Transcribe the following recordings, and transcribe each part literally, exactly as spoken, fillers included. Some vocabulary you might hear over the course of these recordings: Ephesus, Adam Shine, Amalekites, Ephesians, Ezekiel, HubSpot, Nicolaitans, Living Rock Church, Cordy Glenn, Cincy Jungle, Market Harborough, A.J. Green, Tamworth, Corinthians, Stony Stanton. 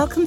Welcome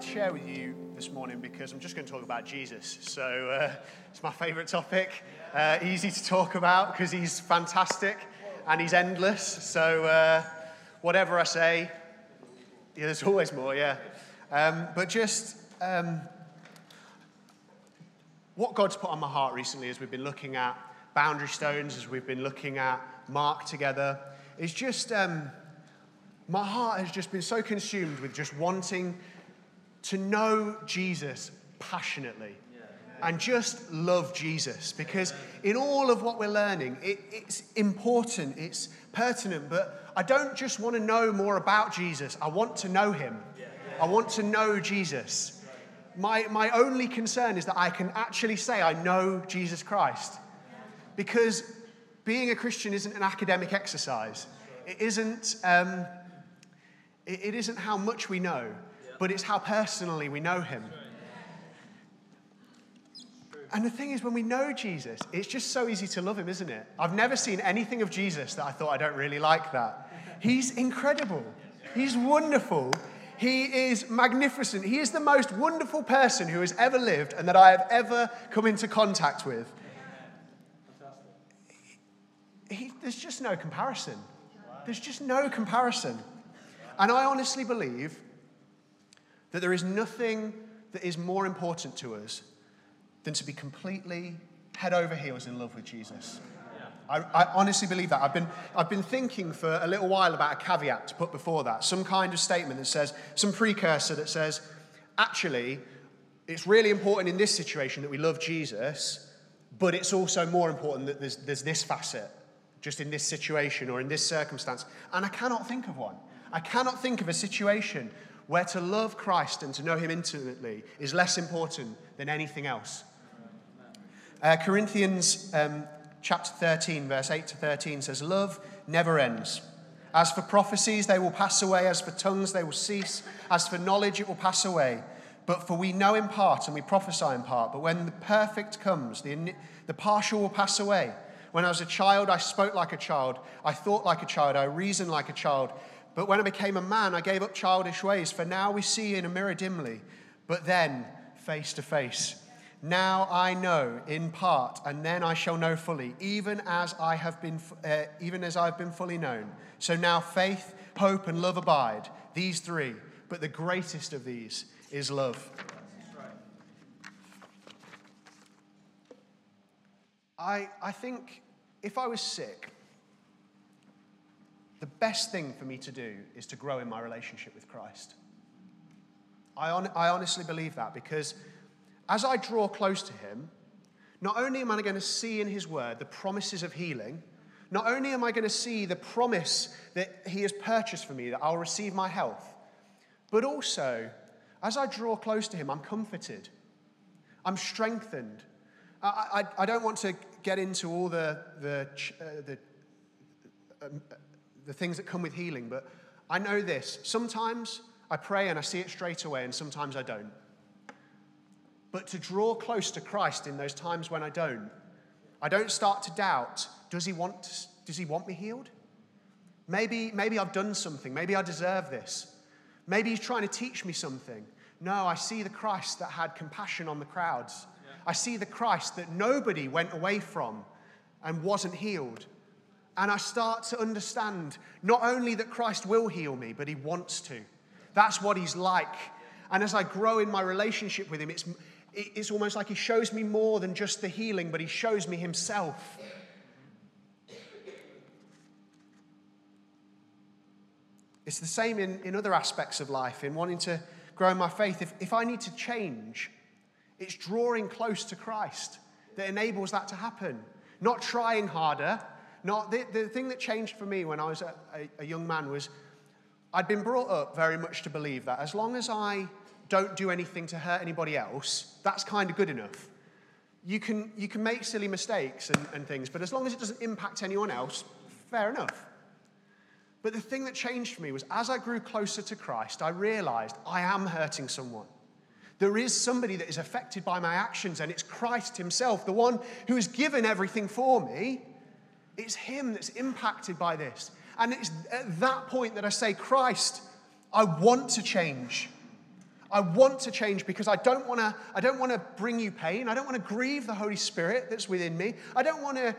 Share with you this morning because I'm just going to talk about Jesus. So uh, it's my favorite topic. Uh, easy to talk about because he's fantastic and he's endless. So uh, whatever I say, yeah, there's always more, yeah. Um, but just um, what God's put on my heart recently as we've been looking at Boundary Stones, as we've been looking at Mark together, is just um, my heart has just been so consumed with just wanting to know Jesus passionately and just love Jesus, because in all of what we're learning, it, it's important, it's pertinent, but I don't just want to know more about Jesus. I want to know him. I want to know Jesus. My my only concern is that I can actually say I know Jesus Christ, because being a Christian isn't an academic exercise. It isn't, um, it, it isn't how much we know, but it's how personally we know him. And the thing is, when we know Jesus, it's just so easy to love him, isn't it? I've never seen anything of Jesus that I thought, I don't really like that. He's incredible. He's wonderful. He is magnificent. He is the most wonderful person who has ever lived and that I have ever come into contact with. He, there's just no comparison. There's just no comparison. And I honestly believe that there is nothing that is more important to us than to be completely head over heels in love with Jesus. I, I honestly believe that. I've been I've been thinking for a little while about a caveat to put before that, some kind of statement that says, some precursor that says, actually, it's really important in this situation that we love Jesus, but it's also more important that there's there's this facet, just in this situation or in this circumstance. And I cannot think of one. I cannot think of a situation where to love Christ and to know him intimately is less important than anything else. Uh, Corinthians um, chapter thirteen, verse eight to thirteen says, "Love never ends. As for prophecies, they will pass away. As for tongues, they will cease. As for knowledge, it will pass away. But for we know in part and we prophesy in part. But when the perfect comes, the, the partial will pass away. When I was a child, I spoke like a child. I thought like a child. I reasoned like a child. But when I became a man, I gave up childish ways. For now we see in a mirror dimly, but then face to face. Now I know in part, and then I shall know fully, even as I have been, uh, even as I've been fully known. So now faith, hope, and love abide, these three. But the greatest of these is love." I I think if I was sick, the best thing for me to do is to grow in my relationship with Christ. I, on, I honestly believe that, because as I draw close to him, not only am I going to see in his word the promises of healing, not only am I going to see the promise that he has purchased for me, that I'll receive my health, but also, as I draw close to him, I'm comforted. I'm strengthened. I, I, I don't want to get into all the the uh, the um, the things that come with healing, but I know this. Sometimes I pray and I see it straight away, and sometimes I don't. But to draw close to Christ in those times when I don't, I don't start to doubt, does he want, does he want me healed? Maybe, maybe I've done something. Maybe I deserve this. Maybe he's trying to teach me something. No, I see the Christ that had compassion on the crowds. Yeah. I see the Christ that nobody went away from and wasn't healed. And I start to understand not only that Christ will heal me, but he wants to. That's what he's like. And as I grow in my relationship with him, it's it's almost like he shows me more than just the healing, but he shows me himself. It's the same in, in other aspects of life, in wanting to grow in my faith. If, if I need to change, it's drawing close to Christ that enables that to happen. Not trying harder. Not the, the thing that changed for me when I was a, a, a young man was I'd been brought up very much to believe that as long as I don't do anything to hurt anybody else, that's kind of good enough. You can, you can make silly mistakes and, and things, but as long as it doesn't impact anyone else, fair enough. But the thing that changed for me was as I grew closer to Christ, I realized I am hurting someone. There is somebody that is affected by my actions, and it's Christ himself, the one who has given everything for me. It's him that's impacted by this. And it's at that point that I say, Christ, I want to change. I want to change because I don't want to, I don't want to bring you pain. I don't want to grieve the Holy Spirit that's within me. I don't want to,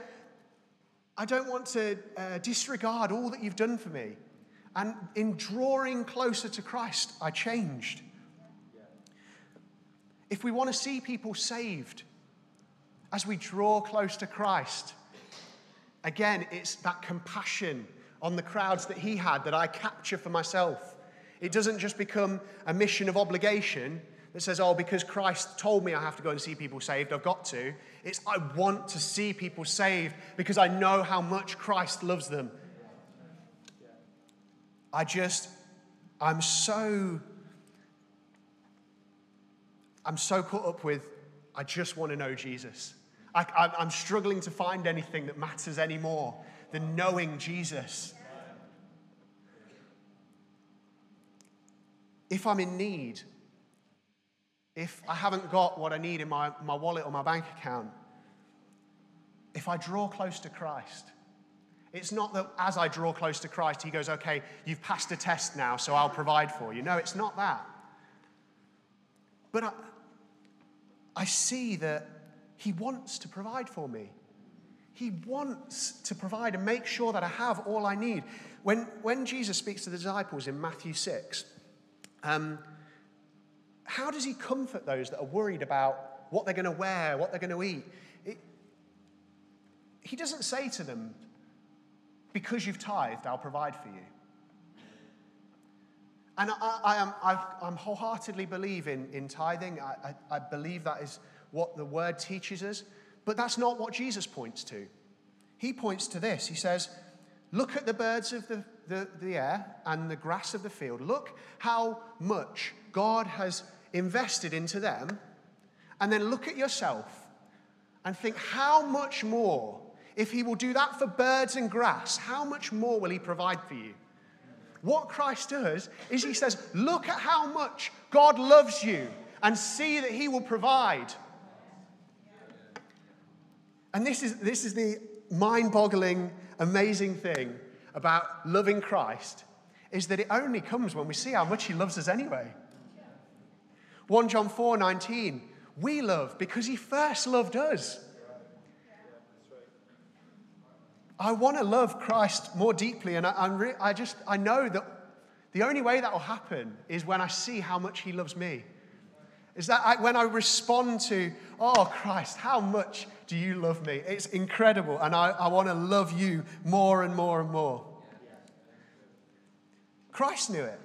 I don't want to uh, disregard all that you've done for me. And in drawing closer to Christ, I changed. If we want to see people saved as we draw close to Christ, again, it's that compassion on the crowds that he had that I capture for myself. It doesn't just become a mission of obligation that says, oh, because Christ told me I have to go and see people saved, I've got to. It's I want to see people saved because I know how much Christ loves them. I just, I'm so... I'm so caught up with, I just want to know Jesus. I, I, I'm struggling to find anything that matters anymore than knowing Jesus. If I'm in need, if I haven't got what I need in my, my wallet or my bank account, if I draw close to Christ, it's not that as I draw close to Christ, he goes, okay, you've passed a test now, so I'll provide for you. No, it's not that. But I, I see that he wants to provide for me. He wants to provide and make sure that I have all I need. When, when Jesus speaks to the disciples in Matthew six, um, how does he comfort those that are worried about what they're going to wear, what they're going to eat? It, he doesn't say to them, because you've tithed, I'll provide for you. And I, I am I, I'm wholeheartedly believe in, in tithing. I, I, I believe that is what the word teaches us. But that's not what Jesus points to. He points to this. He says, look at the birds of the, the, the air and the grass of the field. Look how much God has invested into them. And then look at yourself and think, how much more, if he will do that for birds and grass, how much more will he provide for you? What Christ does is he says, look at how much God loves you and see that he will provide. And this is, this is the mind-boggling, amazing thing about loving Christ, is that it only comes when we see how much he loves us anyway. First John four nineteen, we love because he first loved us. I want to love Christ more deeply, and I, I'm re- I just I know that the only way that will happen is when I see how much he loves me. Is that I, when I respond to, oh, Christ, how much do you love me? It's incredible, and I, I want to love you more and more and more. Christ knew it.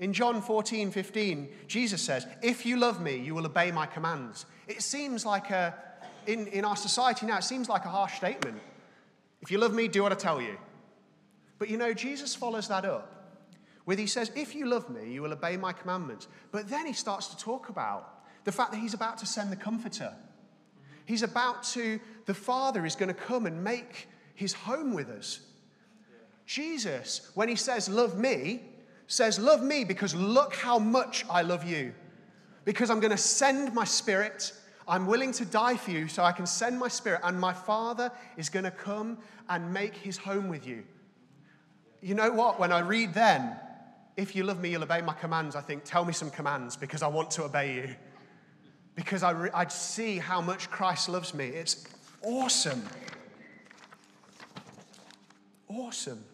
In John fourteen fifteen, Jesus says, if you love me, you will obey my commands. It seems like a, in, in our society now, it seems like a harsh statement. If you love me, do what I tell you. But you know, Jesus follows that up with, he says, if you love me, you will obey my commandments. But then he starts to talk about the fact that he's about to send the Comforter. He's about to, the Father is going to come and make his home with us. Jesus, when he says, love me, says, love me because look how much I love you. Because I'm going to send my Spirit. I'm willing to die for you so I can send my Spirit, and my Father is going to come and make his home with you. You know what? When I read then, if you love me, you'll obey my commands, I think, tell me some commands because I want to obey you. Because I re- I'd see how much Christ loves me. It's awesome. Awesome.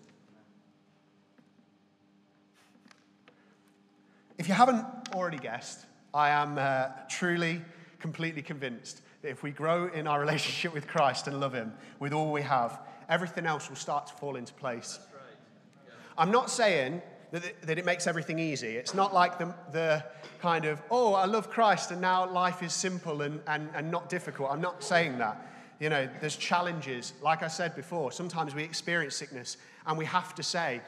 If you haven't already guessed, I am uh, truly... completely convinced that if we grow in our relationship with Christ and love him with all we have, everything else will start to fall into place. That's right. Yeah. I'm not saying that it, that it makes everything easy. It's not like the, the kind of, oh, I love Christ and now life is simple and, and, and not difficult. I'm not saying that. You know, there's challenges. Like I said before, sometimes we experience sickness and we have to say,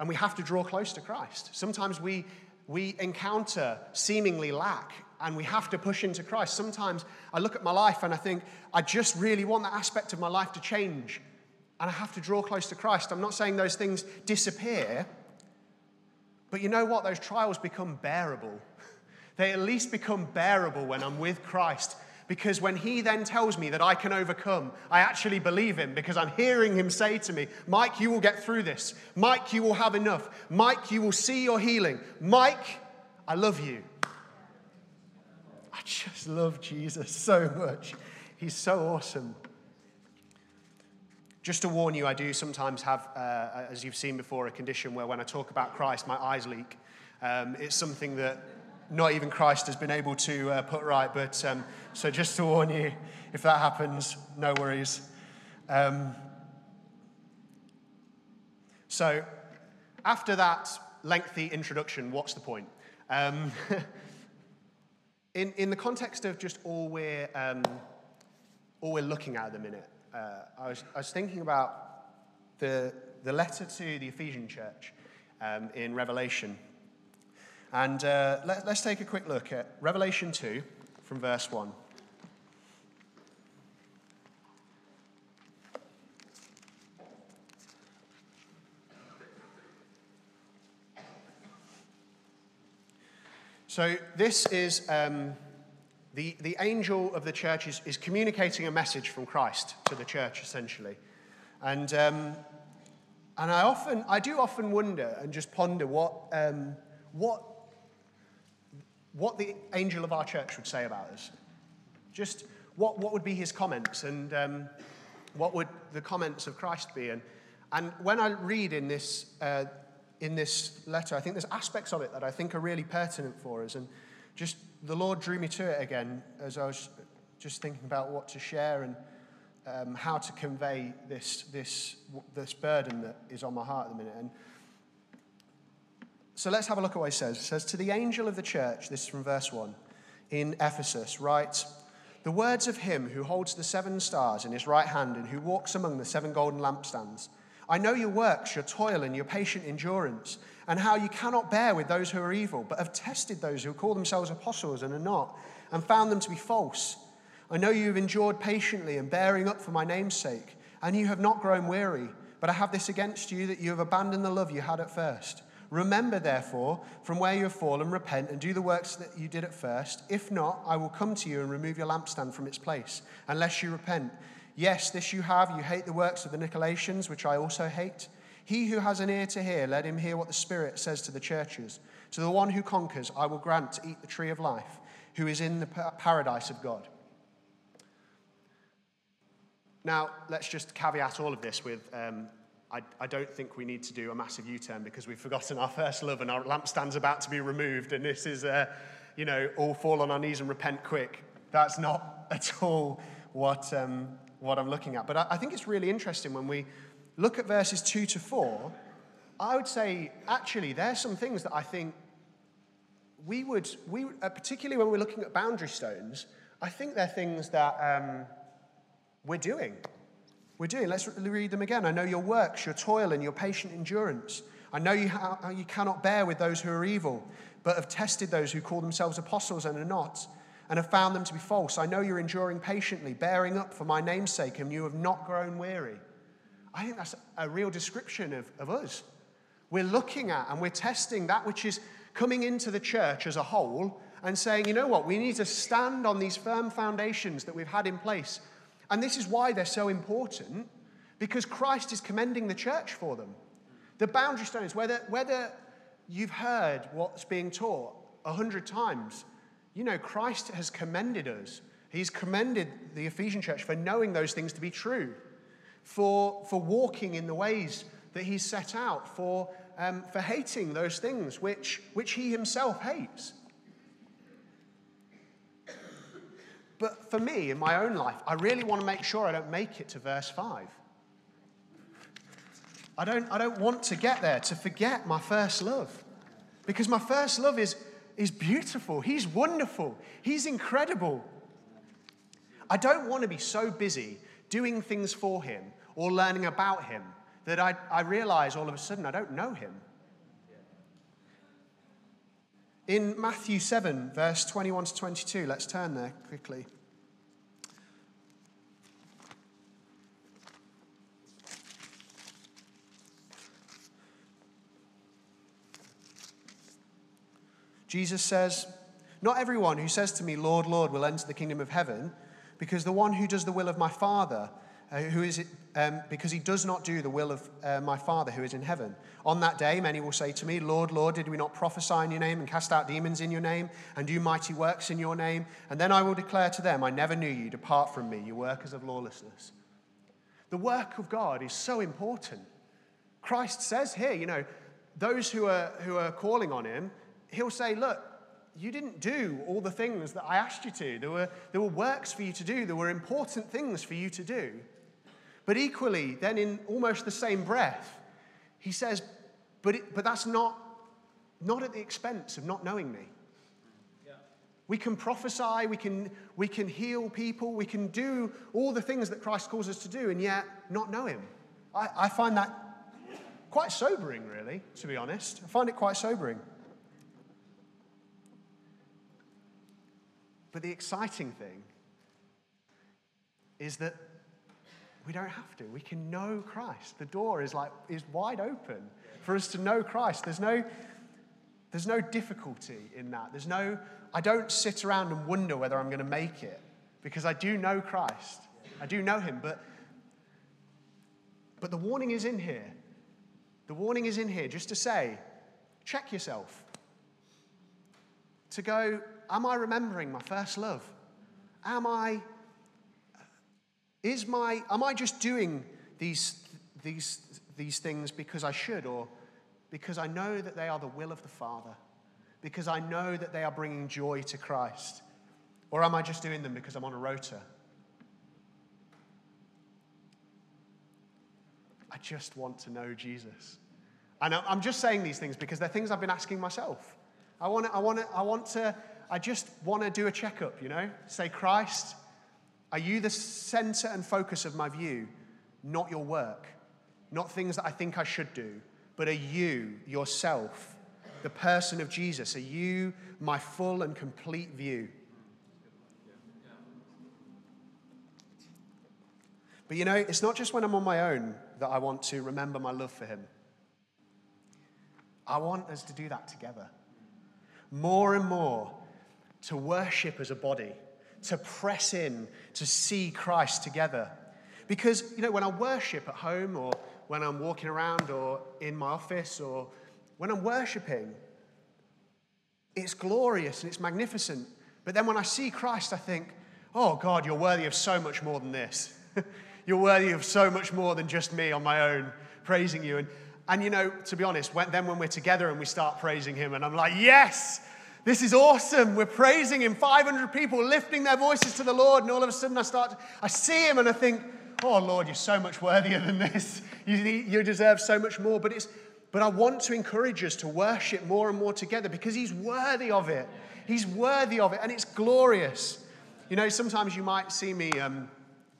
and we have to draw close to Christ. Sometimes we we encounter seemingly lack, and we have to push into Christ. Sometimes I look at my life and I think, I just really want that aspect of my life to change, and I have to draw close to Christ. I'm not saying those things disappear, but you know what? Those trials become bearable. They at least become bearable when I'm with Christ, because when he then tells me that I can overcome, I actually believe him, because I'm hearing him say to me, Mike, you will get through this. Mike, you will have enough. Mike, you will see your healing. Mike, I love you. I just love Jesus so much. He's so awesome. Just to warn you, I do sometimes have, uh, as you've seen before, a condition where when I talk about Christ, my eyes leak. Um, it's something that not even Christ has been able to uh, put right. But um, so just to warn you, if that happens, no worries. Um, so after that lengthy introduction, what's the point? Um, in in the context of just all we're um, all we're looking at at the minute. Uh, I, was, I was thinking about the, the letter to the Ephesian church um, in Revelation. And uh, let, let's take a quick look at Revelation two from verse one. So this is um, The, the angel of the church is, is communicating a message from Christ to the church, essentially. And um, and I often, I do often wonder and just ponder what um, what what the angel of our church would say about us. Just what what would be his comments, and um, what would the comments of Christ be? And and when I read in this uh, in this letter, I think there's aspects of it that I think are really pertinent for us. And just the Lord drew me to it again as I was just thinking about what to share and um, how to convey this this this burden that is on my heart at the minute. And so let's have a look at what he says. It says, to the angel of the church, this is from verse one, in Ephesus, write, the words of him who holds the seven stars in his right hand and who walks among the seven golden lampstands. I know your works, your toil, and your patient endurance, and how you cannot bear with those who are evil, but have tested those who call themselves apostles and are not, and found them to be false. I know you have endured patiently and bearing up for my name's sake, and you have not grown weary, but I have this against you, that you have abandoned the love you had at first. Remember, therefore, from where you have fallen, repent, and do the works that you did at first. If not, I will come to you and remove your lampstand from its place, unless you repent. Yes, this you have, you hate the works of the Nicolaitans, which I also hate. He who has an ear to hear, let him hear what the Spirit says to the churches. To the one who conquers, I will grant to eat the tree of life, who is in the paradise of God. Now, let's just caveat all of this with, um, I, I don't think we need to do a massive U-turn, because we've forgotten our first love and our lampstand's about to be removed, and this is, uh, you know, all fall on our knees and repent quick. That's not at all what... Um, what I'm looking at. But I think it's really interesting when we look at verses two to four, I would say, actually, there's some things that I think we would, we uh, particularly when we're looking at boundary stones, I think they're things that um, we're doing. We're doing. Let's re- read them again. I know your works, your toil, and your patient endurance. I know you how you cannot bear with those who are evil, but have tested those who call themselves apostles and are not, and have found them to be false. I know you're enduring patiently, bearing up for my name's sake, and you have not grown weary. I think that's a real description of, of us. We're looking at and we're testing that which is coming into the church as a whole and saying, you know what, we need to stand on these firm foundations that we've had in place. And this is why they're so important, because Christ is commending the church for them. The boundary stones, whether, whether you've heard what's being taught a hundred times, you know, Christ has commended us. He's commended the Ephesian church for knowing those things to be true, for, for walking in the ways that he's set out, for, um, for hating those things which, which he himself hates. But for me, in my own life, I really want to make sure I don't make it to verse five. I don't, I don't want to get there, to forget my first love, because my first love is... is beautiful. He's wonderful. He's incredible. I don't want to be so busy doing things for him or learning about him that I, I realize all of a sudden I don't know him. In Matthew seven, verse twenty-one to twenty-two, let's turn there quickly. Jesus says, "Not everyone who says to me, 'Lord, Lord,' will enter the kingdom of heaven, because the one who does the will of my Father, uh, who is, um, because he does not do the will of uh, my Father who is in heaven. On that day, many will say to me, 'Lord, Lord, did we not prophesy in your name and cast out demons in your name and do mighty works in your name?' And then I will declare to them, 'I never knew you. Depart from me, you workers of lawlessness.'" The work of God is so important. Christ says here, you know, those who are who are calling on him, he'll say, "Look, you didn't do all the things that I asked you to. There were, there were works for you to do. There were important things for you to do." But equally, then in almost the same breath, he says, but, it, but that's not, not at the expense of not knowing me. Yeah. We can prophesy, we can, we can heal people, we can do all the things that Christ calls us to do and yet not know him. I, I find that quite sobering, really, to be honest. I find it quite sobering. But the exciting thing is that we don't have to. We can know Christ. The door is like is wide open for us to know Christ. There's no, there's no difficulty in that. There's no, I don't sit around and wonder whether I'm going to make it, because I do know Christ. I do know him. But, but the warning is in here. The warning is in here just to say, check yourself. To go, am I remembering my first love? Am I, is my, am I just doing these, these, these things because I should, or because I know that they are the will of the Father? Because I know that they are bringing joy to Christ? Or am I just doing them because I'm on a rota? I just want to know Jesus. And I'm just saying these things because they're things I've been asking myself. I want to, I want to, I want to, I just want to do a checkup, you know? Say, Christ, are you the center and focus of my view? Not your work, not things that I think I should do, but are you, yourself, the person of Jesus? Are you my full and complete view? But you know, it's not just when I'm on my own that I want to remember my love for him. I want us to do that together. More and more, to worship as a body, to press in, to see Christ together. Because, you know, when I worship at home or when I'm walking around or in my office or when I'm worshiping, it's glorious and it's magnificent. But then when I see Christ, I think, oh, God, you're worthy of so much more than this. You're worthy of so much more than just me on my own praising you. And, and you know, to be honest, when, then when we're together and we start praising him and I'm like, yes, this is awesome. We're praising him. five hundred people lifting their voices to the Lord. And all of a sudden I start, to, I see him and I think, oh Lord, you're so much worthier than this. You, you deserve so much more. But it's, but I want to encourage us to worship more and more together because he's worthy of it. He's worthy of it. And it's glorious. You know, sometimes you might see me um,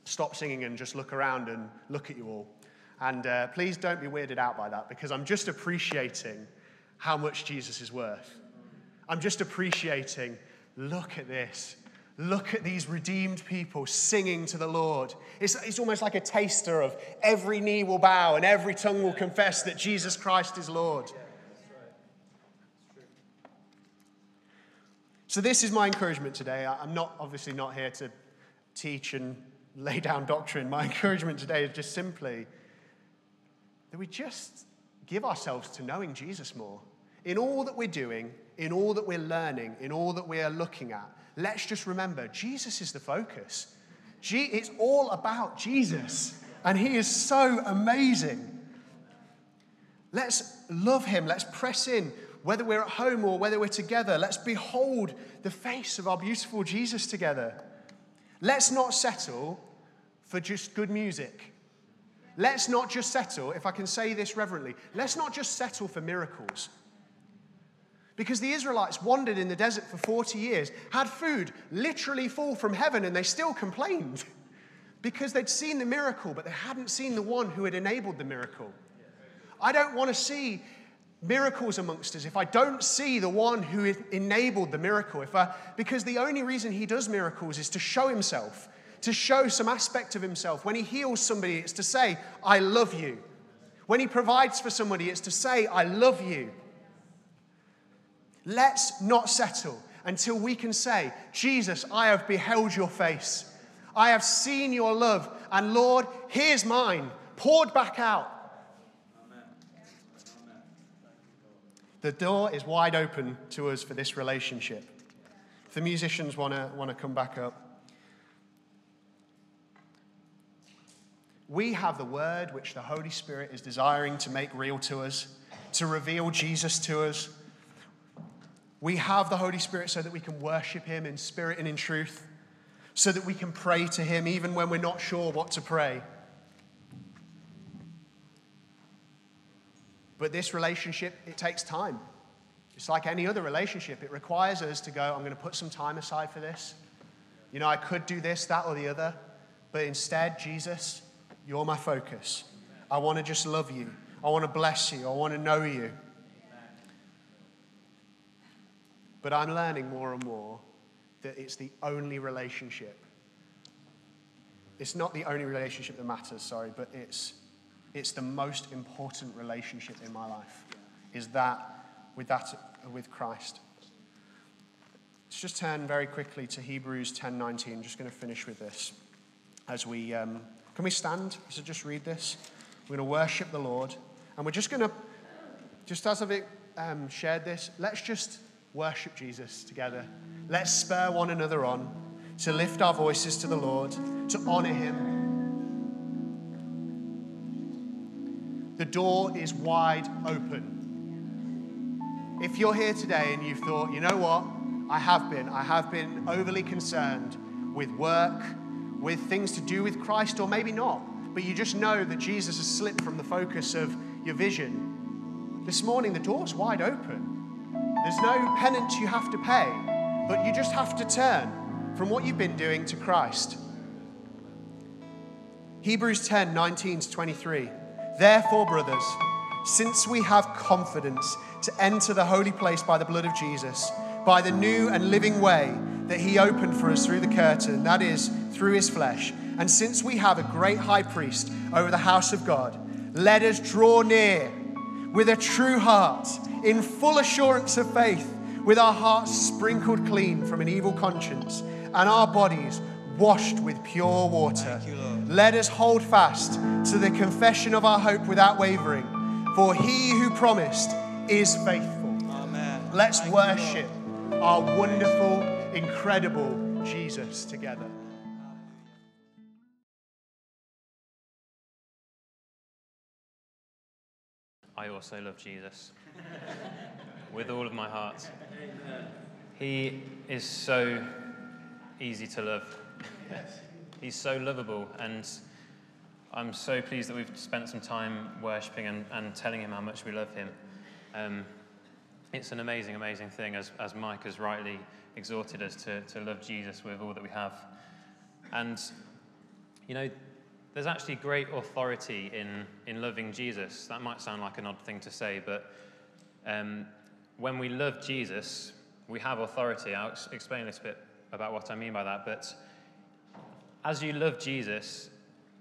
stop singing and just look around and look at you all. And uh, please don't be weirded out by that because I'm just appreciating how much Jesus is worth. I'm just appreciating, look at this. Look at these redeemed people singing to the Lord. It's, it's almost like a taster of every knee will bow and every tongue will confess that Jesus Christ is Lord. Yeah, that's right. That's true. So this is my encouragement today. I'm not obviously not here to teach and lay down doctrine. My encouragement today is just simply that we just give ourselves to knowing Jesus more. In all that we're doing, in all that we're learning, in all that we're looking at, let's just remember, Jesus is the focus. It's all about Jesus, and he is so amazing. Let's love him. Let's press in, whether we're at home or whether we're together. Let's behold the face of our beautiful Jesus together. Let's not settle for just good music. Let's not just settle, if I can say this reverently, let's not just settle for miracles. Because the Israelites wandered in the desert for forty years, had food literally fall from heaven, and they still complained. because they'd seen the miracle, but they hadn't seen the one who had enabled the miracle. I don't want to see miracles amongst us if I don't see the one who enabled the miracle. If I, because the only reason he does miracles is to show himself, to show some aspect of himself. When he heals somebody, it's to say, I love you. When he provides for somebody, it's to say, I love you. Let's not settle until we can say, Jesus, I have beheld your face. I have seen your love. And Lord, here's mine, poured back out. Amen. Amen. The door is wide open to us for this relationship. If the musicians want to want to come back up. We have the word which the Holy Spirit is desiring to make real to us, to reveal Jesus to us. We have the Holy Spirit so that we can worship him in spirit and in truth, so that we can pray to him even when we're not sure what to pray. But this relationship, it takes time. It's like any other relationship. It requires us to go, I'm going to put some time aside for this. You know, I could do this, that, or the other, but instead, Jesus, you're my focus. I want to just love you. I want to bless you. I want to know you. But I'm learning more and more that it's the only relationship. It's not the only relationship that matters, sorry, but it's, it's the most important relationship in my life, is that with, that with Christ. Let's just turn very quickly to Hebrews ten nineteen. I'm just going to finish with this as we... Um, Can we stand? So just read this. We're going to worship the Lord. And we're just going to, just as I've um, shared this, let's just worship Jesus together. Let's spur one another on to lift our voices to the Lord, to honor him. The door is wide open. If you're here today and you've thought, you know what? I have been. I have been overly concerned with work, with things to do with Christ, or maybe not, but you just know that Jesus has slipped from the focus of your vision. This morning, the door's wide open. There's no penance you have to pay, but you just have to turn from what you've been doing to Christ. Hebrews ten nineteen to twenty-three. Therefore, brothers, since we have confidence to enter the holy place by the blood of Jesus, by the new and living way that he opened for us through the curtain, that is, through his flesh. And since we have a great high priest over the house of God, let us draw near with a true heart, in full assurance of faith, with our hearts sprinkled clean from an evil conscience and our bodies washed with pure water. You, let us hold fast to the confession of our hope without wavering, for he who promised is faithful. Amen. Let's Thank worship you, our wonderful, incredible Jesus together. I also love Jesus with all of my heart. He is so easy to love. He's so lovable, and I'm so pleased that we've spent some time worshipping and, and telling him how much we love him. Um, it's an amazing, amazing thing, as, as Mike has rightly exhorted us to, to love Jesus with all that we have. And, you know, there's actually great authority in, in loving Jesus. That might sound like an odd thing to say, but um, when we love Jesus, we have authority. I'll ex- explain a little bit about what I mean by that. But as you love Jesus,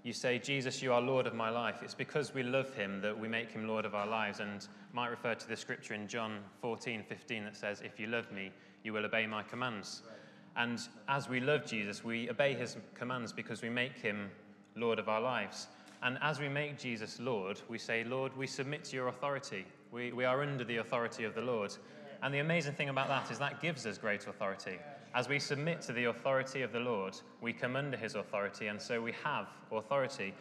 you say, Jesus, you are Lord of my life. It's because we love him that we make him Lord of our lives. And might refer to the scripture in John fourteen fifteen that says, if you love me, you will obey my commands. Right. And as we love Jesus, we obey his commands because we make him Lord of our lives. And as we make Jesus Lord, we say, Lord, we submit to your authority. We, we are under the authority of the Lord. And the amazing thing about that is that gives us great authority. As we submit to the authority of the Lord, we come under his authority, and so we have authority.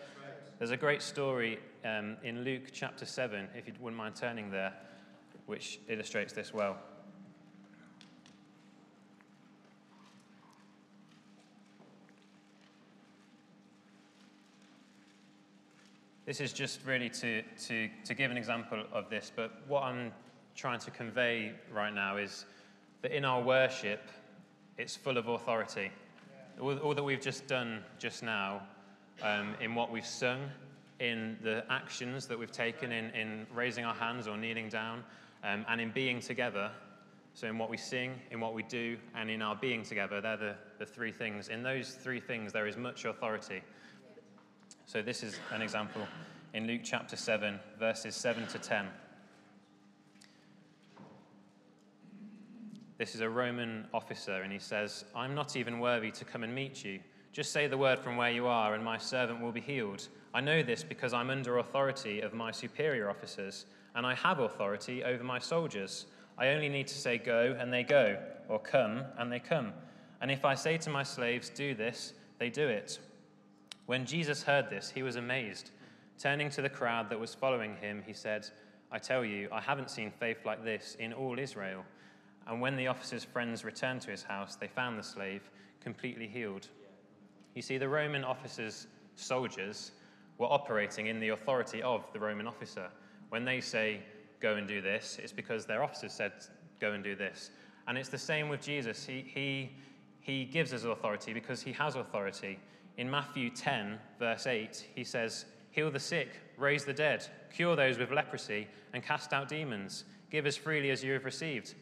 There's a great story um, in Luke chapter seven, if you wouldn't mind turning there, which illustrates this well. This is just really to, to, to give an example of this, but what I'm trying to convey right now is that in our worship, it's full of authority. Yeah. All, all that we've just done just now um, in what we've sung, in the actions that we've taken in, in raising our hands or kneeling down, um, and in being together. So in what we sing, in what we do, and in our being together, they're the, the three things. In those three things, there is much authority. So this is an example in Luke chapter seven, verses seven to ten. This is a Roman officer, and he says, "I'm not even worthy to come and meet you. Just say the word from where you are, and my servant will be healed. I know this because I'm under authority of my superior officers, and I have authority over my soldiers. I only need to say go, and they go, or come, and they come. And if I say to my slaves, do this, they do it." When Jesus heard this, he was amazed. Turning to the crowd that was following him, he said, "I tell you, I haven't seen faith like this in all Israel." And when the officer's friends returned to his house, they found the slave completely healed. You see, the Roman officer's soldiers were operating in the authority of the Roman officer. When they say, go and do this, it's because their officers said, go and do this. And it's the same with Jesus. He he he gives us authority because he has authority. In Matthew ten, verse eight, he says, "Heal the sick, raise the dead, cure those with leprosy, and cast out demons. Give as freely as you have received."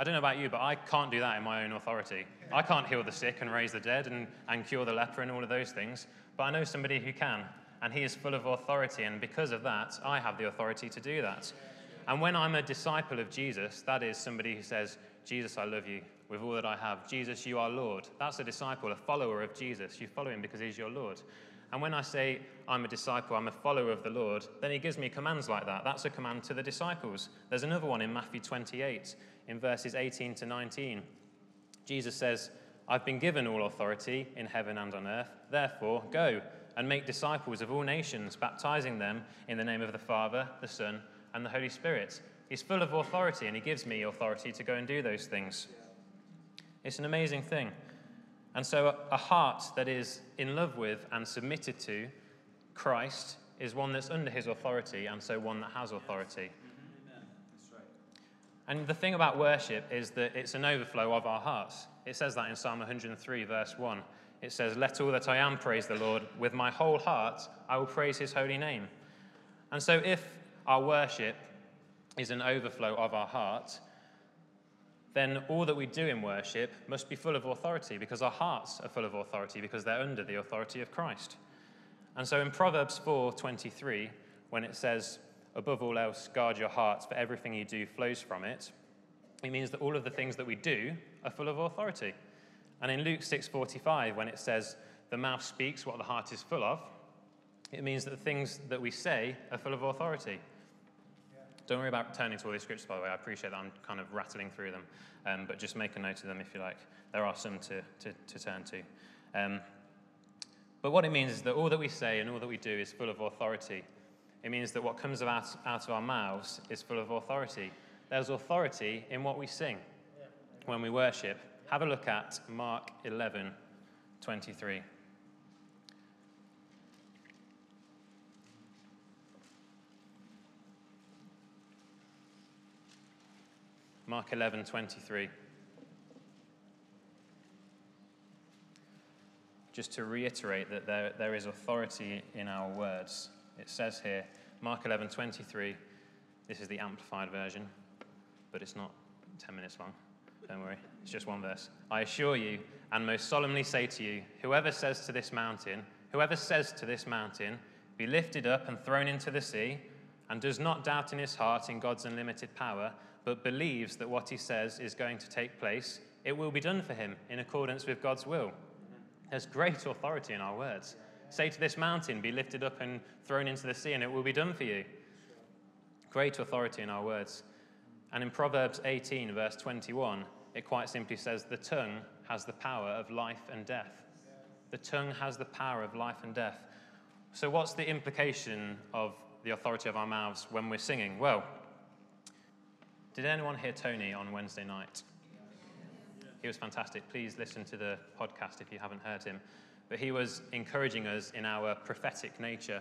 I don't know about you, but I can't do that in my own authority. I can't heal the sick and raise the dead and, and cure the leper and all of those things. But I know somebody who can, and he is full of authority. And because of that, I have the authority to do that. And when I'm a disciple of Jesus, that is somebody who says, "Jesus, I love you with all that I have. Jesus, you are Lord." That's a disciple, a follower of Jesus. You follow him because he's your Lord. And when I say I'm a disciple, I'm a follower of the Lord, then he gives me commands like that. That's a command to the disciples. There's another one in Matthew twenty-eight, in verses eighteen to nineteen. Jesus says, "I've been given all authority in heaven and on earth. Therefore, go and make disciples of all nations, baptizing them in the name of the Father, the Son, and the Holy Spirit." He's full of authority, and he gives me authority to go and do those things. It's an amazing thing. And so a heart that is in love with and submitted to Christ is one that's under his authority, and so one that has authority. Amen. That's right. And the thing about worship is that it's an overflow of our hearts. It says that in Psalm one hundred three, verse one. It says, "Let all that I am praise the Lord. With my whole heart I will praise his holy name." And so if our worship is an overflow of our heart, then all that we do in worship must be full of authority, because our hearts are full of authority, because they're under the authority of Christ. And so in Proverbs four twenty-three, when it says, "Above all else, guard your hearts, for everything you do flows from it," it means that all of the things that we do are full of authority. And in Luke six forty-five, when it says, "The mouth speaks what the heart is full of," it means that the things that we say are full of authority. Don't worry about turning to all these scriptures, by the way. I appreciate that I'm kind of rattling through them, um, but just make a note of them if you like. There are some to, to, to turn to. Um, but what it means is that all that we say and all that we do is full of authority. It means that what comes out, out of our mouths is full of authority. There's authority in what we sing when we worship. Have a look at Mark eleven twenty-three. Mark eleven twenty-three. Just to reiterate that there, there is authority in our words. It says here, Mark eleven twenty-three, this is the amplified version, but it's not ten minutes long. Don't worry, it's just one verse. "I assure you and most solemnly say to you, whoever says to this mountain, whoever says to this mountain, be lifted up and thrown into the sea, and does not doubt in his heart in God's unlimited power, but believes that what he says is going to take place, it will be done for him in accordance with God's will." There's great authority in our words. Say to this mountain, be lifted up and thrown into the sea, and it will be done for you. Great authority in our words. And in Proverbs eighteen, verse twenty-one, it quite simply says, "The tongue has the power of life and death." The tongue has the power of life and death. So what's the implication of the authority of our mouths when we're singing? Well, did anyone hear Tony on Wednesday night? He was fantastic. Please listen to the podcast if you haven't heard him. But he was encouraging us in our prophetic nature.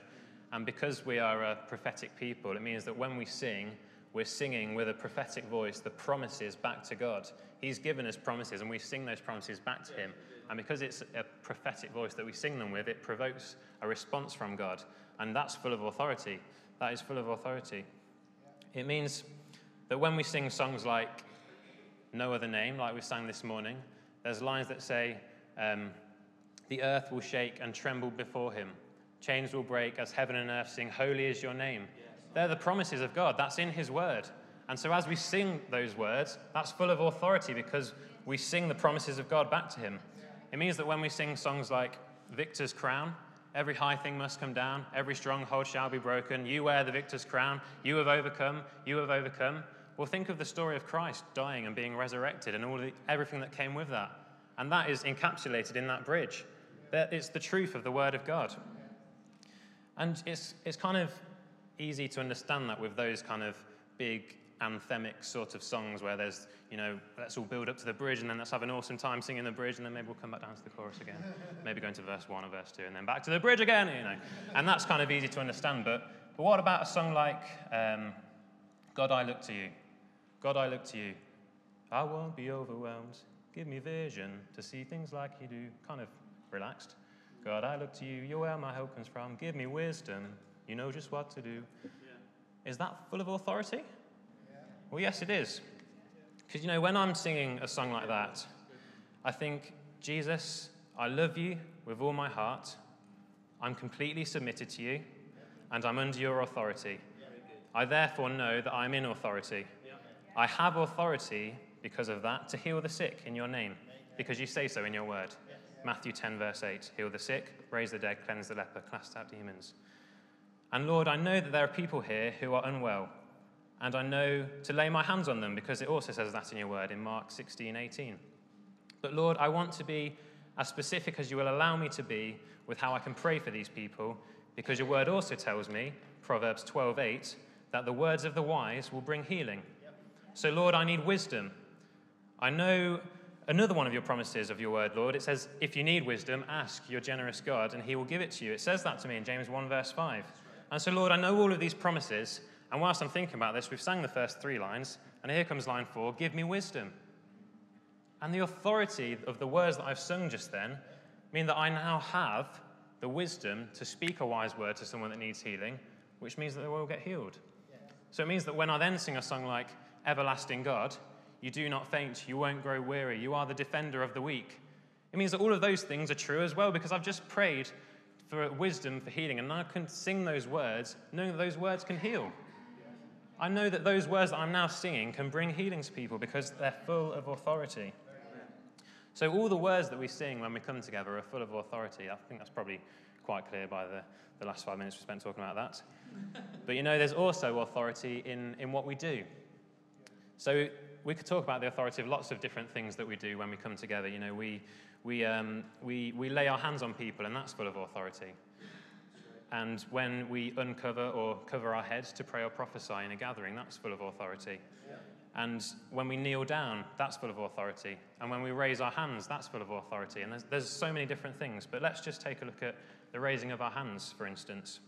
And because we are a prophetic people, it means that when we sing, we're singing with a prophetic voice the promises back to God. He's given us promises, and we sing those promises back to him. And because it's a prophetic voice that we sing them with, it provokes a response from God. And that's full of authority. That is full of authority. It means that when we sing songs like No Other Name, like we sang this morning, there's lines that say, um, the earth will shake and tremble before him. Chains will break as heaven and earth sing, holy is your name. Yes. They're the promises of God. That's in his word. And so as we sing those words, that's full of authority because we sing the promises of God back to him. It means that when we sing songs like Victor's Crown, every high thing must come down, every stronghold shall be broken, you wear the victor's crown, you have overcome, you have overcome. Well, think of the story of Christ dying and being resurrected and all the, everything that came with that. And that is encapsulated in that bridge. That it's the truth of the word of God. And it's it's kind of easy to understand that with those kind of big anthemic sort of songs where there's, you know, let's all build up to the bridge and then let's have an awesome time singing the bridge and then maybe we'll come back down to the chorus again. Maybe going to verse one or verse two and then back to the bridge again, you know. And that's kind of easy to understand. But, but what about a song like um, God, I Look to You? God, I Look to You. I won't be overwhelmed. Give me vision to see things like you do. Kind of relaxed. God, I look to you. You're where my hope comes from. Give me wisdom. You know just what to do. Yeah. Is that full of authority? Yeah. Well, yes, it is. Because, you know, when I'm singing a song like that, I think, Jesus, I love you with all my heart. I'm completely submitted to you, and I'm under your authority. I therefore know that I'm in authority. I have authority because of that to heal the sick in your name, because you say so in your word. Matthew ten, verse eight, heal the sick, raise the dead, cleanse the leper, cast out demons. And Lord, I know that there are people here who are unwell, and I know to lay my hands on them, because it also says that in your word in Mark sixteen, eighteen. But Lord, I want to be as specific as you will allow me to be with how I can pray for these people, because your word also tells me, Proverbs twelve, eight, that the words of the wise will bring healing. So Lord, I need wisdom. I know another one of your promises of your word, Lord, it says, if you need wisdom, ask your generous God, and he will give it to you. It says that to me in James one, verse five. And so, Lord, I know all of these promises, and whilst I'm thinking about this, we've sang the first three lines, and here comes line four, give me wisdom. And the authority of the words that I've sung just then mean that I now have the wisdom to speak a wise word to someone that needs healing, which means that they will get healed. Yeah. So it means that when I then sing a song like Everlasting God, you do not faint, you won't grow weary, you are the defender of the weak. It means that all of those things are true as well, because I've just prayed for wisdom, for healing, and I can sing those words, knowing that those words can heal. I know that those words that I'm now singing can bring healing to people, because they're full of authority. So all the words that we sing when we come together are full of authority. I think that's probably quite clear by the, the last five minutes we spent talking about that. But you know, there's also authority in, in what we do. So we could talk about the authority of lots of different things that we do when we come together. You know, we we um, we we lay our hands on people, and that's full of authority. And when we uncover or cover our heads to pray or prophesy in a gathering, that's full of authority. Yeah. And when we kneel down, that's full of authority. And when we raise our hands, that's full of authority. And there's, there's so many different things. But let's just take a look at the raising of our hands, for instance.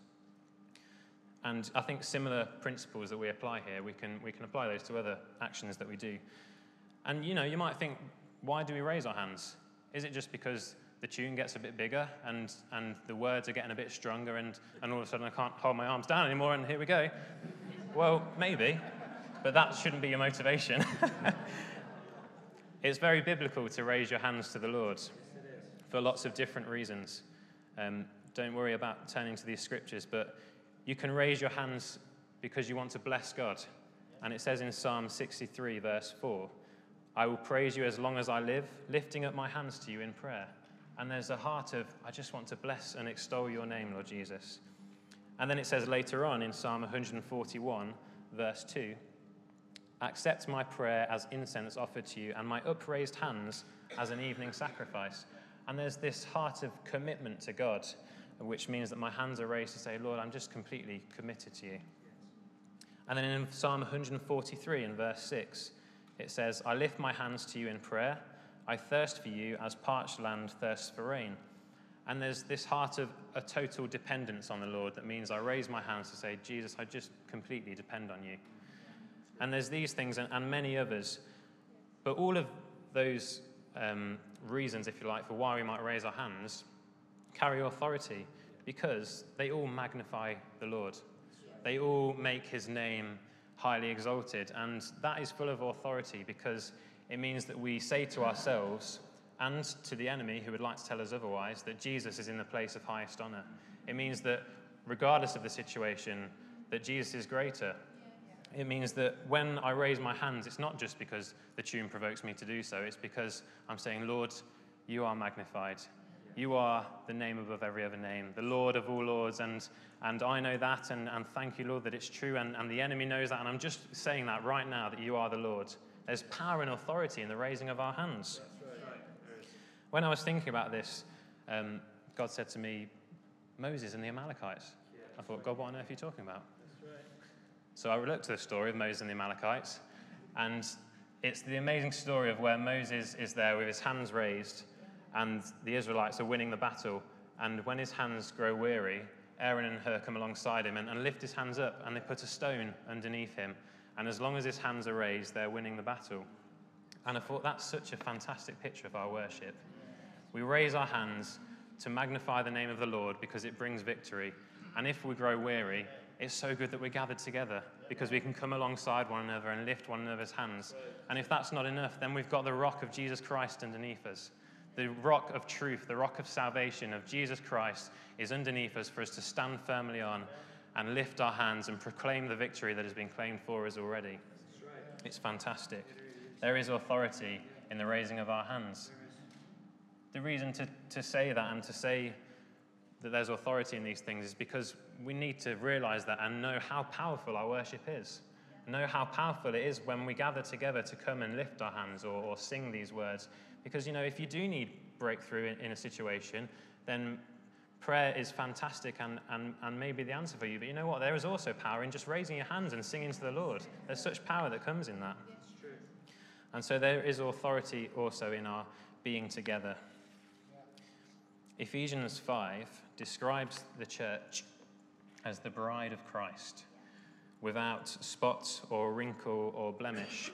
And I think similar principles that we apply here, we can we can apply those to other actions that we do. And, you know, you might think, why do we raise our hands? Is it just because the tune gets a bit bigger and, and the words are getting a bit stronger and, and all of a sudden I can't hold my arms down anymore and here we go? Well, maybe, but that shouldn't be your motivation. It's very biblical to raise your hands to the Lord for lots of different reasons. Um, don't worry about turning to these scriptures, but you can raise your hands because you want to bless God. And it says in Psalm sixty-three, verse four, I will praise you as long as I live, lifting up my hands to you in prayer. And there's a heart of, I just want to bless and extol your name, Lord Jesus. And then it says later on in Psalm one forty-one, verse two, accept my prayer as incense offered to you and my upraised hands as an evening sacrifice. And there's this heart of commitment to God, which means that my hands are raised to say, Lord, I'm just completely committed to you. Yes. And then in Psalm one forty-three, in verse six, it says, I lift my hands to you in prayer. I thirst for you as parched land thirsts for rain. And there's this heart of a total dependence on the Lord that means I raise my hands to say, Jesus, I just completely depend on you. And there's these things and, and many others. But all of those um, reasons, if you like, for why we might raise our hands carry authority because they all magnify the Lord. They all make his name highly exalted, and that is full of authority because it means that we say to ourselves and to the enemy, who would like to tell us otherwise, that Jesus is in the place of highest honor. It means that regardless of the situation, that Jesus is greater. It means that when I raise my hands, it's not just because the tune provokes me to do so. It's because I'm saying, Lord, you are magnified. You are the name above every other name, the Lord of all lords. And and I know that, and, and thank you, Lord, that it's true. And, and the enemy knows that. And I'm just saying that right now, that you are the Lord. There's power and authority in the raising of our hands. When I was thinking about this, um, God said to me, Moses and the Amalekites. I thought, God, what on earth are you talking about? So I looked at the story of Moses and the Amalekites, and it's the amazing story of where Moses is there with his hands raised, and the Israelites are winning the battle, and when his hands grow weary, Aaron and Hur come alongside him and, and lift his hands up, and they put a stone underneath him, and as long as his hands are raised, they're winning the battle. And I thought, that's such a fantastic picture of our worship. We raise our hands to magnify the name of the Lord because it brings victory, and if we grow weary, it's so good that we're gathered together because we can come alongside one another and lift one another's hands. And if that's not enough, then we've got the rock of Jesus Christ underneath us. The rock of truth, the rock of salvation of Jesus Christ is underneath us for us to stand firmly on and lift our hands and proclaim the victory that has been claimed for us already. It's fantastic. There is authority in the raising of our hands. The reason to, to say that and to say that there's authority in these things is because we need to realize that and know how powerful our worship is. Know how powerful it is when we gather together to come and lift our hands or, or sing these words. Because, you know, if you do need breakthrough in, in a situation, then prayer is fantastic and, and, and maybe the answer for you. But you know what? There is also power in just raising your hands and singing to the Lord. There's such power that comes in that. It's true. And so there is authority also in our being together. Ephesians five describes the church as the bride of Christ, without spot or wrinkle or blemish.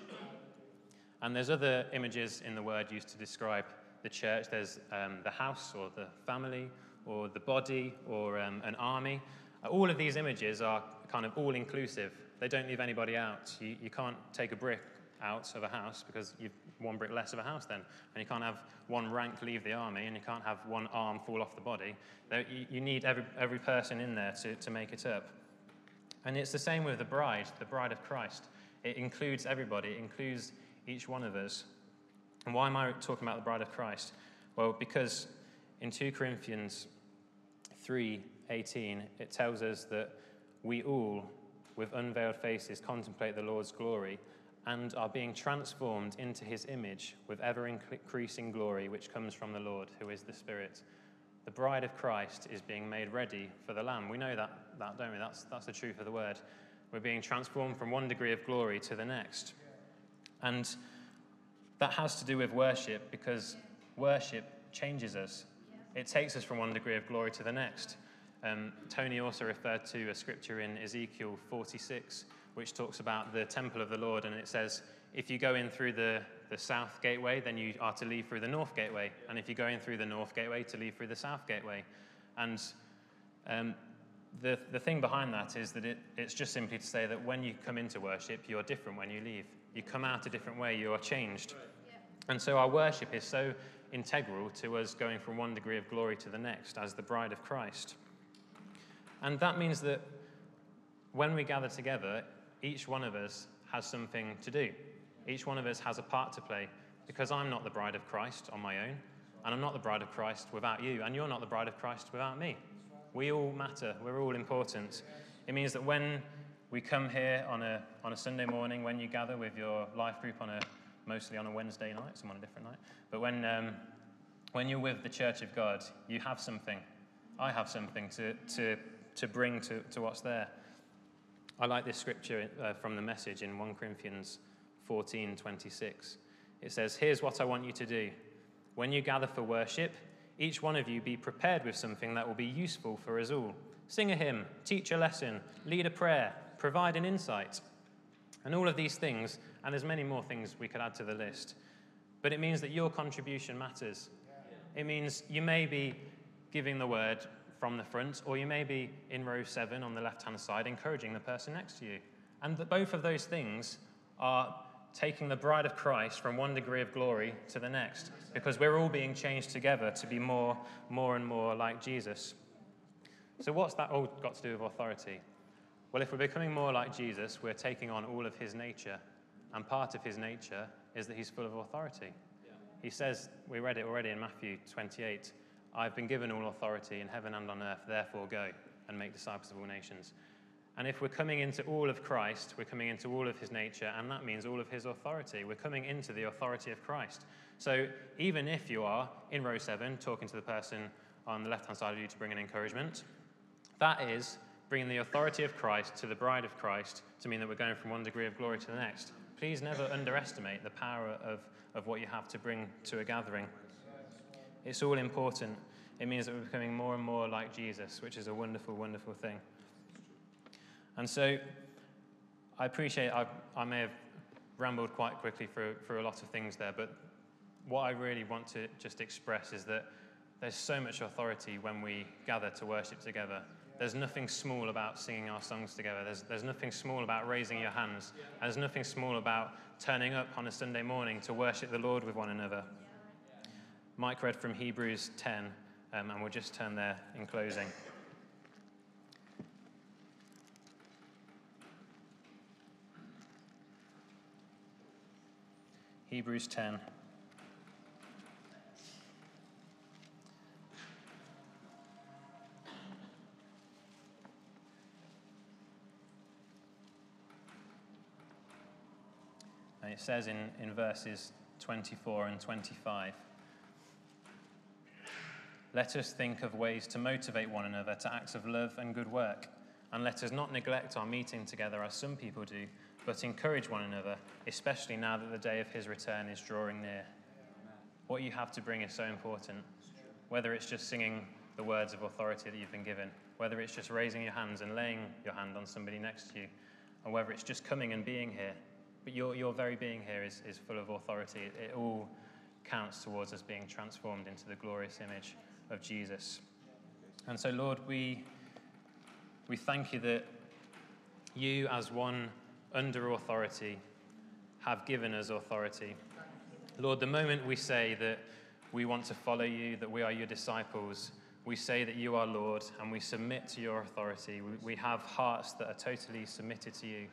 And there's other images in the word used to describe the church. There's um, the house or the family or the body or um, an army. All of these images are kind of all-inclusive. They don't leave anybody out. You, you can't take a brick out of a house because you've one brick less of a house then, and you can't have one rank leave the army, and you can't have one arm fall off the body. You need every every person in there to, to make it up. And it's the same with the bride, the bride of Christ. It includes everybody, it includes each one of us. And why am I talking about the bride of Christ? Well, because in Second Corinthians three eighteen, it tells us that we all, with unveiled faces, contemplate the Lord's glory and are being transformed into his image with ever-increasing glory, which comes from the Lord, who is the Spirit. The bride of Christ is being made ready for the Lamb. We know that, that don't we? That's, that's the truth of the word. We're being transformed from one degree of glory to the next. And that has to do with worship, because worship changes us. It takes us from one degree of glory to the next. Um, Tony also referred to a scripture in Ezekiel forty-six, which talks about the temple of the Lord, and it says, if you go in through the, the south gateway, then you are to leave through the north gateway, and if you go in through the north gateway, to leave through the south gateway. And um, the the thing behind that is that it, it's just simply to say that when you come into worship, you're different when you leave. You come out a different way, you are changed. And so our worship is so integral to us going from one degree of glory to the next as the bride of Christ. And that means that when we gather together, each one of us has something to do. Each one of us has a part to play, because I'm not the bride of Christ on my own, and I'm not the bride of Christ without you, and you're not the bride of Christ without me. We all matter. We're all important. It means that when we come here on a on a Sunday morning, when you gather with your life group on a mostly on a Wednesday night, some on a different night, but when um, when you're with the Church of God, you have something. I have something to to to bring to, to what's there. I like this scripture uh, from the message in First Corinthians fourteen twenty-six. It says, here's what I want you to do. When you gather for worship, each one of you be prepared with something that will be useful for us all. Sing a hymn, teach a lesson, lead a prayer, provide an insight, and all of these things, and there's many more things we could add to the list. but it means that your contribution matters. Yeah. It means you may be giving the word from the front, or you may be in row seven on the left-hand side encouraging the person next to you. And the, both of those things are taking the bride of Christ from one degree of glory to the next, because we're all being changed together to be more, more and more like Jesus. So what's that all got to do with authority? Well, if we're becoming more like Jesus, we're taking on all of his nature, and part of his nature is that he's full of authority. Yeah. He says, we read it already in Matthew twenty-eight, I've been given all authority in heaven and on earth, therefore go and make disciples of all nations. And if we're coming into all of Christ, we're coming into all of his nature, and that means all of his authority. We're coming into the authority of Christ. So even if you are in row seven, talking to the person on the left-hand side of you to bring an encouragement, that is bringing the authority of Christ to the bride of Christ to mean that we're going from one degree of glory to the next. Please never underestimate the power of, of what you have to bring to a gathering. It's all important. It means that we're becoming more and more like Jesus, which is a wonderful, wonderful thing. And so I appreciate I, I may have rambled quite quickly through, through a lot of things there, but what I really want to just express is that there's so much authority when we gather to worship together. There's nothing small about singing our songs together. There's, there's nothing small about raising your hands. There's nothing small about turning up on a Sunday morning to worship the Lord with one another. Mike read from Hebrews ten, um, and we'll just turn there in closing. Hebrews ten. And it says in, in verses twenty-four and twenty-five, let us think of ways to motivate one another to acts of love and good work, and let us not neglect our meeting together as some people do, but encourage one another, especially now that the day of his return is drawing near. What you have to bring is so important, whether it's just singing the words of authority that you've been given, whether it's just raising your hands and laying your hand on somebody next to you, and whether it's just coming and being here. But your, your very being here is, is full of authority. It, it all counts towards us being transformed into the glorious image of Jesus. And so, Lord, we, we thank you that you, as one under authority, have given us authority. Lord, the moment we say that we want to follow you, that we are your disciples, we say that you are Lord, and we submit to your authority. We, we have hearts that are totally submitted to you.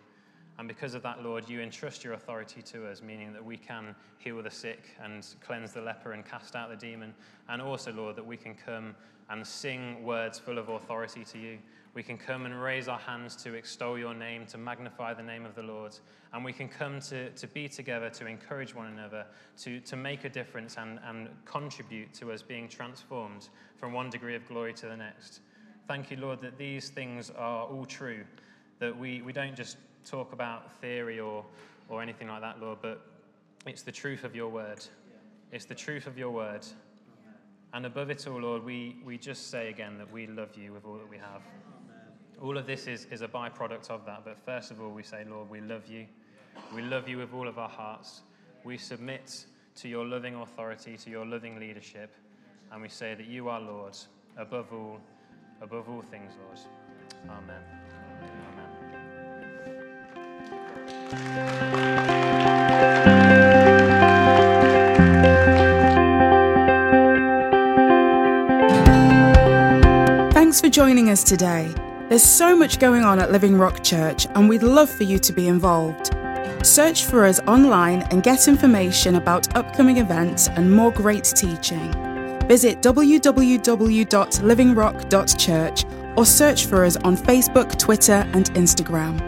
And because of that, Lord, you entrust your authority to us, meaning that we can heal the sick and cleanse the leper and cast out the demon. And also, Lord, that we can come and sing words full of authority to you. We can come and raise our hands to extol your name, to magnify the name of the Lord. And we can come to, to be together, to encourage one another, to, to make a difference and, and contribute to us being transformed from one degree of glory to the next. Thank you, Lord, that these things are all true, that we, we don't just talk about theory or, or anything like that, Lord, but it's the truth of your word. It's the truth of your word. And above it all, Lord, we, we just say again that we love you with all that we have. All of this is, is a byproduct of that. But first of all, we say, Lord, we love you. We love you with all of our hearts. We submit to your loving authority, to your loving leadership. And we say that you are Lord, above all, above all things, Lord. Amen. Amen. Thanks for joining us today. There's so much going on at Living Rock Church, and we'd love for you to be involved. Search for us online and get information about upcoming events and more great teaching. Visit w w w dot living rock dot church or search for us on Facebook, Twitter and Instagram.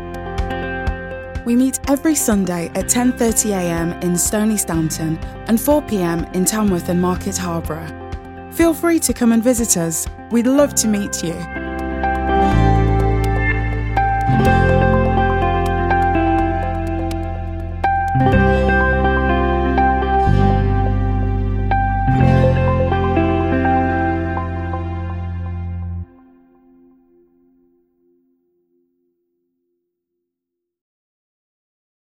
We meet every Sunday at ten thirty a m in Stony Stanton and four p m in Tamworth and Market Harborough. Feel free to come and visit us. We'd love to meet you.